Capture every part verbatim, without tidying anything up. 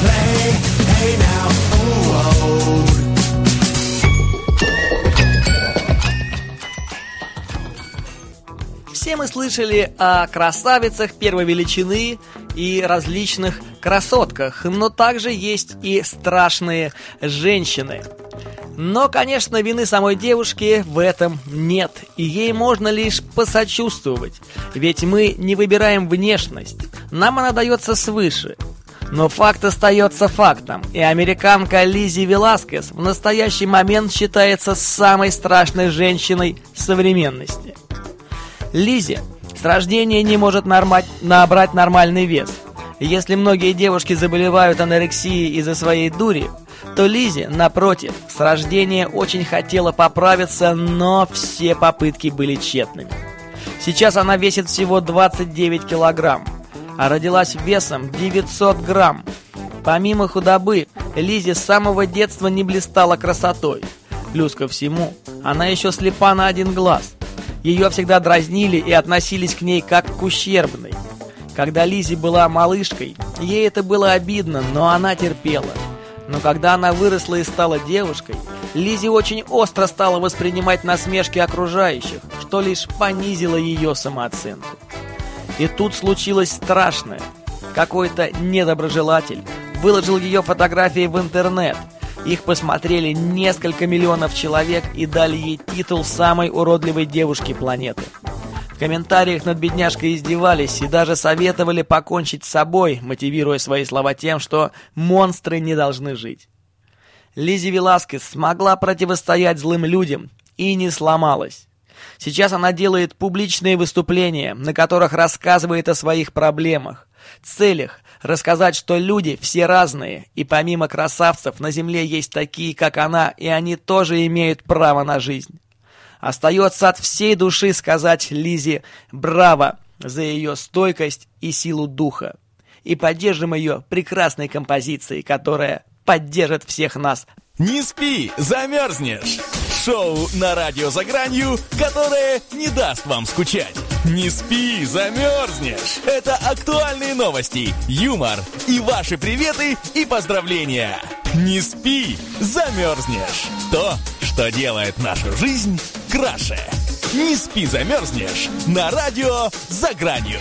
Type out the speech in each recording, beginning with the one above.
Play, hey now, oh, oh. Все мы слышали о красавицах первой величины и различных красотках, но также есть и страшные женщины. Но, конечно, вины самой девушки в этом нет, и ей можно лишь посочувствовать, ведь мы не выбираем внешность, нам она дается свыше. Но факт остается фактом, и американка Лиззи Веласкес в настоящий момент считается самой страшной женщиной современности. Лиззи с рождения не может норма... набрать нормальный вес. Если многие девушки заболевают анорексией из-за своей дури, то Лиззи, напротив, с рождения очень хотела поправиться, но все попытки были тщетными. Сейчас она весит всего двадцать девять килограмм. А родилась весом девятьсот грамм. Помимо худобы, Лиззи с самого детства не блистала красотой. Плюс ко всему, она еще слепа на один глаз. Ее всегда дразнили и относились к ней как к ущербной. Когда Лиззи была малышкой, ей это было обидно, но она терпела. Но когда она выросла и стала девушкой, Лиззи очень остро стала воспринимать насмешки окружающих, что лишь понизило ее самооценку. И тут случилось страшное. Какой-то недоброжелатель выложил ее фотографии в интернет. Их посмотрели несколько миллионов человек и дали ей титул самой уродливой девушки планеты. В комментариях над бедняжкой издевались и даже советовали покончить с собой, мотивируя свои слова тем, что монстры не должны жить. Лиззи Веласкес смогла противостоять злым людям и не сломалась. Сейчас она делает публичные выступления, на которых рассказывает о своих проблемах, целях, рассказать, что люди все разные, и помимо красавцев на земле есть такие, как она, и они тоже имеют право на жизнь. Остается от всей души сказать Лиззи «Браво!» за ее стойкость и силу духа. И поддержим ее прекрасной композицией, которая поддержит всех нас. «Не спи, замерзнешь!» Шоу на радио «За гранью», которое не даст вам скучать. Не спи, замерзнешь. Это актуальные новости, юмор и ваши приветы и поздравления. Не спи, замерзнешь. То, что делает нашу жизнь краше. Не спи, замерзнешь. На радио «За гранью».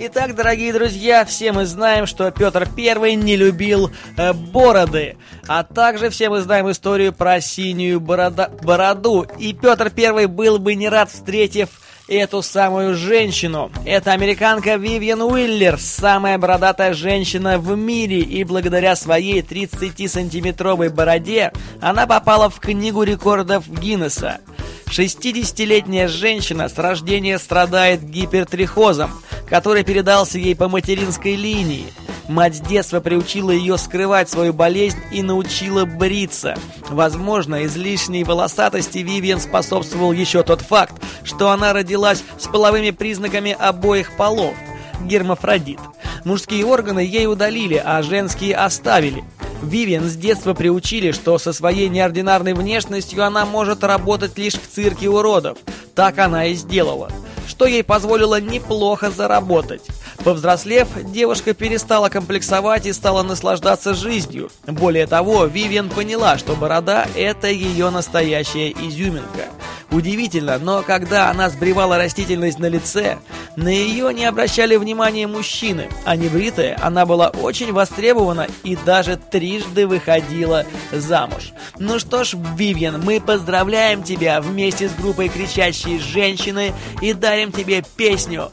Итак, дорогие друзья, все мы знаем, что Петр Первый не любил э, бороды, а также все мы знаем историю про синюю борода, бороду, и Петр Первый был бы не рад, встретив эту самую женщину. Это американка Вивьен Уиллер, самая бородатая женщина в мире, и благодаря своей тридцатисантиметровой бороде она попала в книгу рекордов Гиннесса. шестидесятилетняя женщина с рождения страдает гипертрихозом, который передался ей по материнской линии. Мать с детства приучила ее скрывать свою болезнь и научила бриться. Возможно, излишней волосатости Вивьен способствовал еще тот факт, что она родилась с половыми признаками обоих полов – гермафродит. Мужские органы ей удалили, а женские оставили. Вивьен с детства приучили, что со своей неординарной внешностью она может работать лишь в цирке уродов. Так она и сделала, что ей позволило неплохо заработать. Повзрослев, девушка перестала комплексовать и стала наслаждаться жизнью. Более того, Вивьен поняла, что борода – это ее настоящая изюминка. Удивительно, но когда она сбривала растительность на лице, на ее не обращали внимания мужчины, а небритая она была очень востребована и даже трижды выходила замуж. Ну что ж, Вивьен, мы поздравляем тебя вместе с группой «Кричащие женщины» и дарим тебе песню,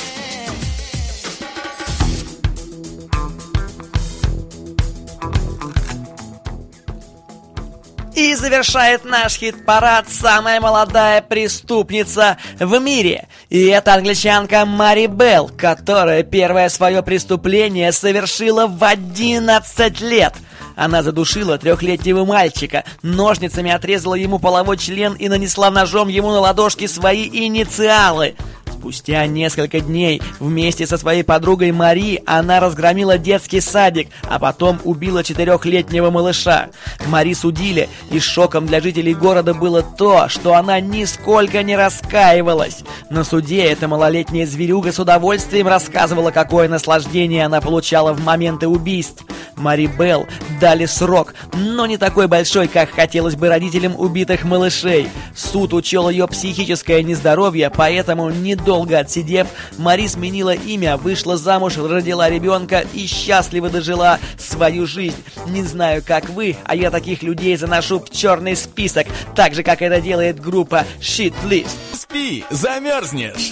И завершает наш хит-парад самая молодая преступница в мире. И это англичанка Мэри Белл, которая первое свое преступление совершила в одиннадцать лет. Она задушила трехлетнего мальчика, ножницами отрезала ему половой член и нанесла ножом ему на ладошки свои инициалы. Спустя несколько дней вместе со своей подругой Мари она разгромила детский садик, а потом убила четырехлетнего малыша. Мари судили, и шоком для жителей города было то, что она нисколько не раскаивалась. На суде эта малолетняя зверюга с удовольствием рассказывала, какое наслаждение она получала в моменты убийств. Мэри Белл дали срок, но не такой большой, как хотелось бы родителям убитых малышей. Суд учел ее психическое нездоровье, поэтому, недолго отсидев, Мари сменила имя, вышла замуж, родила ребенка и счастливо дожила свою жизнь. Не знаю, как вы, а я таких людей заношу в черный список, так же, как это делает группа Shit List. Спи, замерзнешь!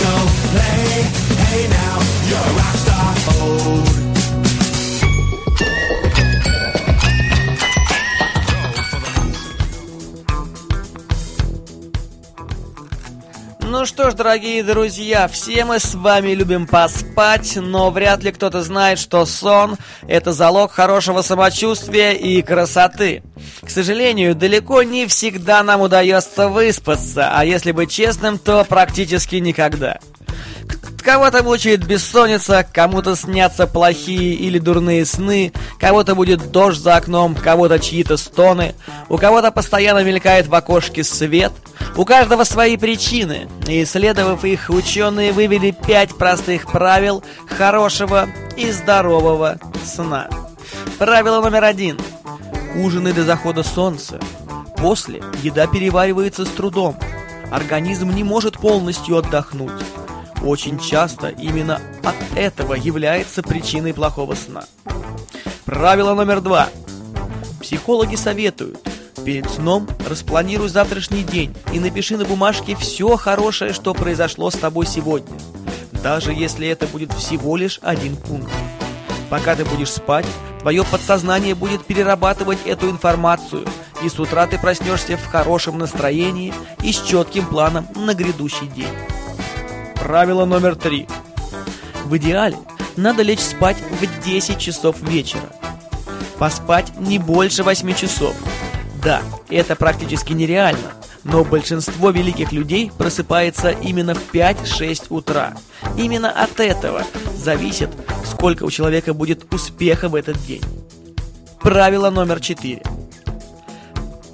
go play. Hey now, you're a rock star. Oh. Ну что ж, дорогие друзья, все мы с вами любим поспать, но вряд ли кто-то знает, что сон – это залог хорошего самочувствия и красоты. К сожалению, далеко не всегда нам удается выспаться, а если быть честным, то практически никогда. Кого-то мучает бессонница, кому-то снятся плохие или дурные сны, кого-то будет дождь за окном, кого-то чьи-то стоны, у кого-то постоянно мелькает в окошке свет. У каждого свои причины, и исследовав их, ученые вывели пять простых правил хорошего и здорового сна. Правило номер один. Ужины до захода солнца. После еда переваривается с трудом. Организм не может полностью отдохнуть. Очень часто именно от этого является причиной плохого сна. Правило номер два. Психологи советуют: перед сном распланируй завтрашний день и напиши на бумажке все хорошее, что произошло с тобой сегодня, даже если это будет всего лишь один пункт. Пока ты будешь спать, твое подсознание будет перерабатывать эту информацию, и с утра ты проснешься в хорошем настроении и с четким планом на грядущий день. Правило номер три. В идеале надо лечь спать в десять часов вечера. Поспать не больше восьми часов. Да, это практически нереально, но большинство великих людей просыпается именно в пять-шесть утра. Именно от этого зависит, сколько у человека будет успеха в этот день. Правило номер четыре.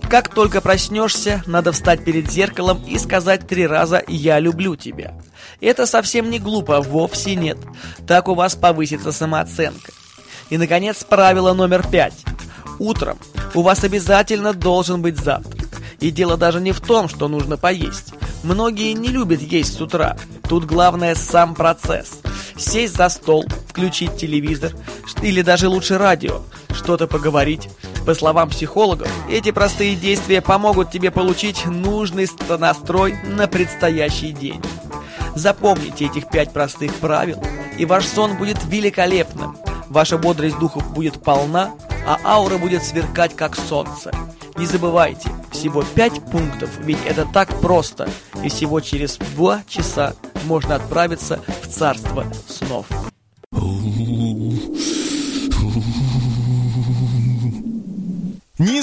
Как только проснешься, надо встать перед зеркалом и сказать три раза «Я люблю тебя». Это совсем не глупо, вовсе нет. Так у вас повысится самооценка. И, наконец, правило номер пять. Утром у вас обязательно должен быть завтрак. И дело даже не в том, что нужно поесть. Многие не любят есть с утра. Тут главное сам процесс. Сесть за стол, включить телевизор или даже лучше радио, что-то поговорить. По словам психологов, эти простые действия помогут тебе получить нужный настрой на предстоящий день. Запомните этих пять простых правил, и ваш сон будет великолепным. Ваша бодрость духов будет полна, а аура будет сверкать, как солнце. Не забывайте, всего пять пунктов, ведь это так просто. И всего через два часа можно отправиться в царство снов. Не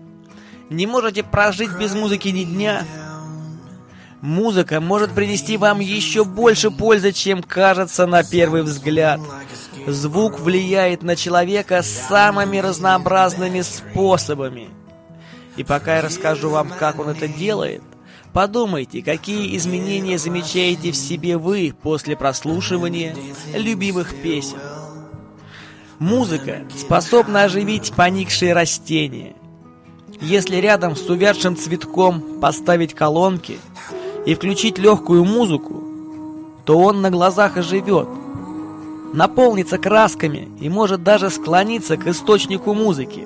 Не можете прожить без музыки ни дня? Музыка может принести вам еще больше пользы, чем кажется на первый взгляд. Звук влияет на человека самыми разнообразными способами. И пока я расскажу вам, как он это делает, подумайте, какие изменения замечаете в себе вы после прослушивания любимых песен. Музыка способна оживить поникшие растения. Если рядом с увядшим цветком поставить колонки и включить легкую музыку, то он на глазах оживет, наполнится красками и может даже склониться к источнику музыки.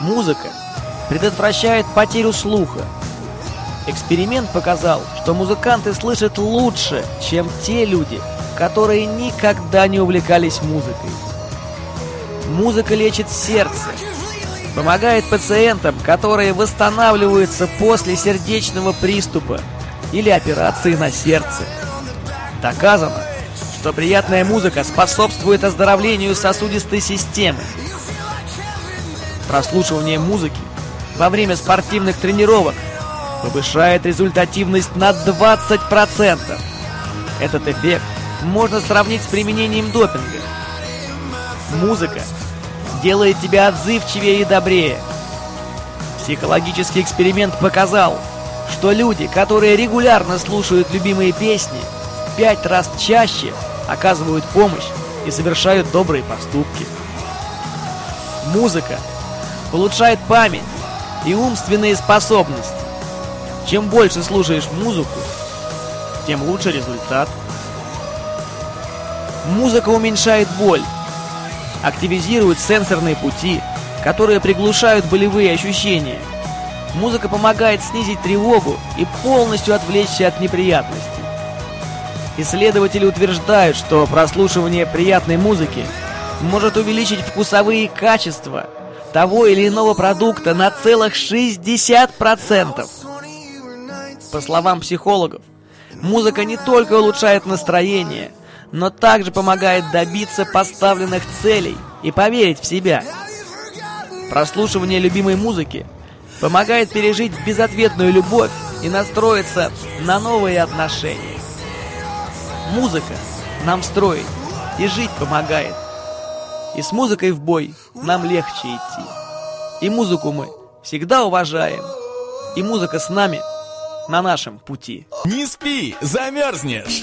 Музыка предотвращает потерю слуха. Эксперимент показал, что музыканты слышат лучше, чем те люди, которые никогда не увлекались музыкой. Музыка лечит сердце, помогает пациентам, которые восстанавливаются после сердечного приступа или операции на сердце. Доказано, что приятная музыка способствует оздоровлению сосудистой системы. Прослушивание музыки во время спортивных тренировок повышает результативность на двадцать процентов. Этот эффект можно сравнить с применением допинга. Музыка делает тебя отзывчивее и добрее. Психологический эксперимент показал, что люди, которые регулярно слушают любимые песни, в пять раз чаще оказывают помощь и совершают добрые поступки. Музыка улучшает память и умственные способности. Чем больше слушаешь музыку, тем лучше результат. Музыка уменьшает боль, активизирует сенсорные пути, которые приглушают болевые ощущения. Музыка помогает снизить тревогу и полностью отвлечься от неприятностей. Исследователи утверждают, что прослушивание приятной музыки может увеличить вкусовые качества того или иного продукта на целых шестьдесят процентов. По словам психологов, музыка не только улучшает настроение, но также помогает добиться поставленных целей и поверить в себя. Прослушивание любимой музыки помогает пережить безответную любовь и настроиться на новые отношения. Музыка нам строит и жить помогает. И с музыкой в бой нам легче идти. И музыку мы всегда уважаем. И музыка с нами на нашем пути. Не спи, замерзнешь.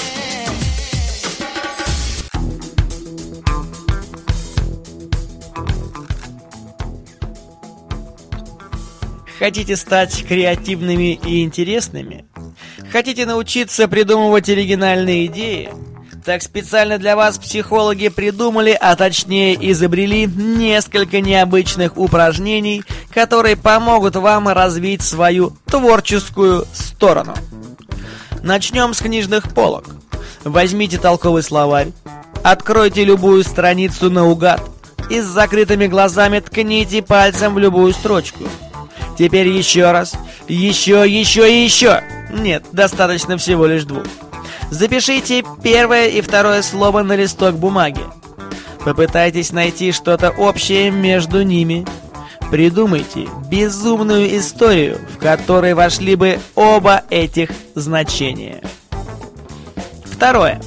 Хотите стать креативными и интересными? Хотите научиться придумывать оригинальные идеи? Так специально для вас психологи придумали, а точнее изобрели несколько необычных упражнений, которые помогут вам развить свою творческую сторону. Начнем с книжных полок. Возьмите толковый словарь, откройте любую страницу наугад и с закрытыми глазами ткните пальцем в любую строчку. Теперь еще раз, еще, еще и еще. Нет, достаточно всего лишь двух. Запишите первое и второе слово на листок бумаги. Попытайтесь найти что-то общее между ними. Придумайте безумную историю, в которой вошли бы оба этих значения. Второе.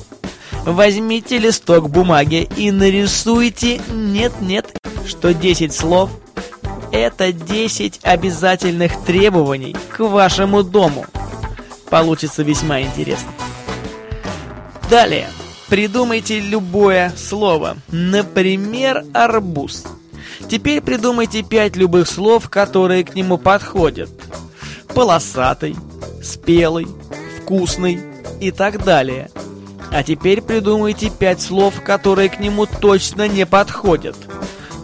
Возьмите листок бумаги и нарисуйте «нет-нет», что десять слов. Это десять обязательных требований к вашему дому. Получится весьма интересно. Далее. Придумайте любое слово. Например, арбуз. Теперь придумайте пять любых слов, которые к нему подходят. Полосатый, спелый, вкусный и так далее. А теперь придумайте пять слов, которые к нему точно не подходят.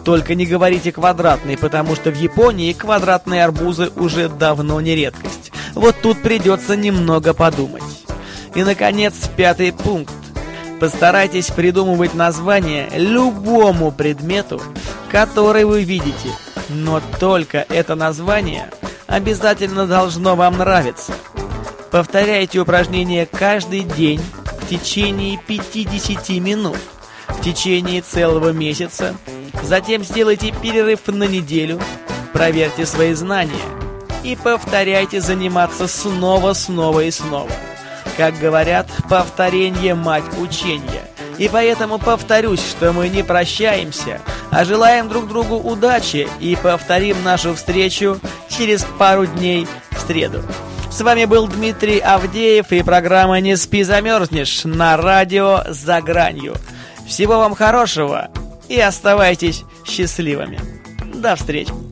Только не говорите «квадратный», потому что в Японии квадратные арбузы уже давно не редкость. Вот тут придется немного подумать. И, наконец, пятый пункт. Постарайтесь придумывать название любому предмету, который вы видите. Но только это название обязательно должно вам нравиться. Повторяйте упражнение каждый день в течение пятьдесят минут, в течение целого месяца. Затем сделайте перерыв на неделю, проверьте свои знания и повторяйте заниматься снова, снова и снова. Как говорят, повторение – мать учения. И поэтому повторюсь, что мы не прощаемся, а желаем друг другу удачи и повторим нашу встречу через пару дней в среду. С вами был Дмитрий Авдеев и программа «Не спи, замерзнешь» на радио «За гранью». Всего вам хорошего и оставайтесь счастливыми. До встречи!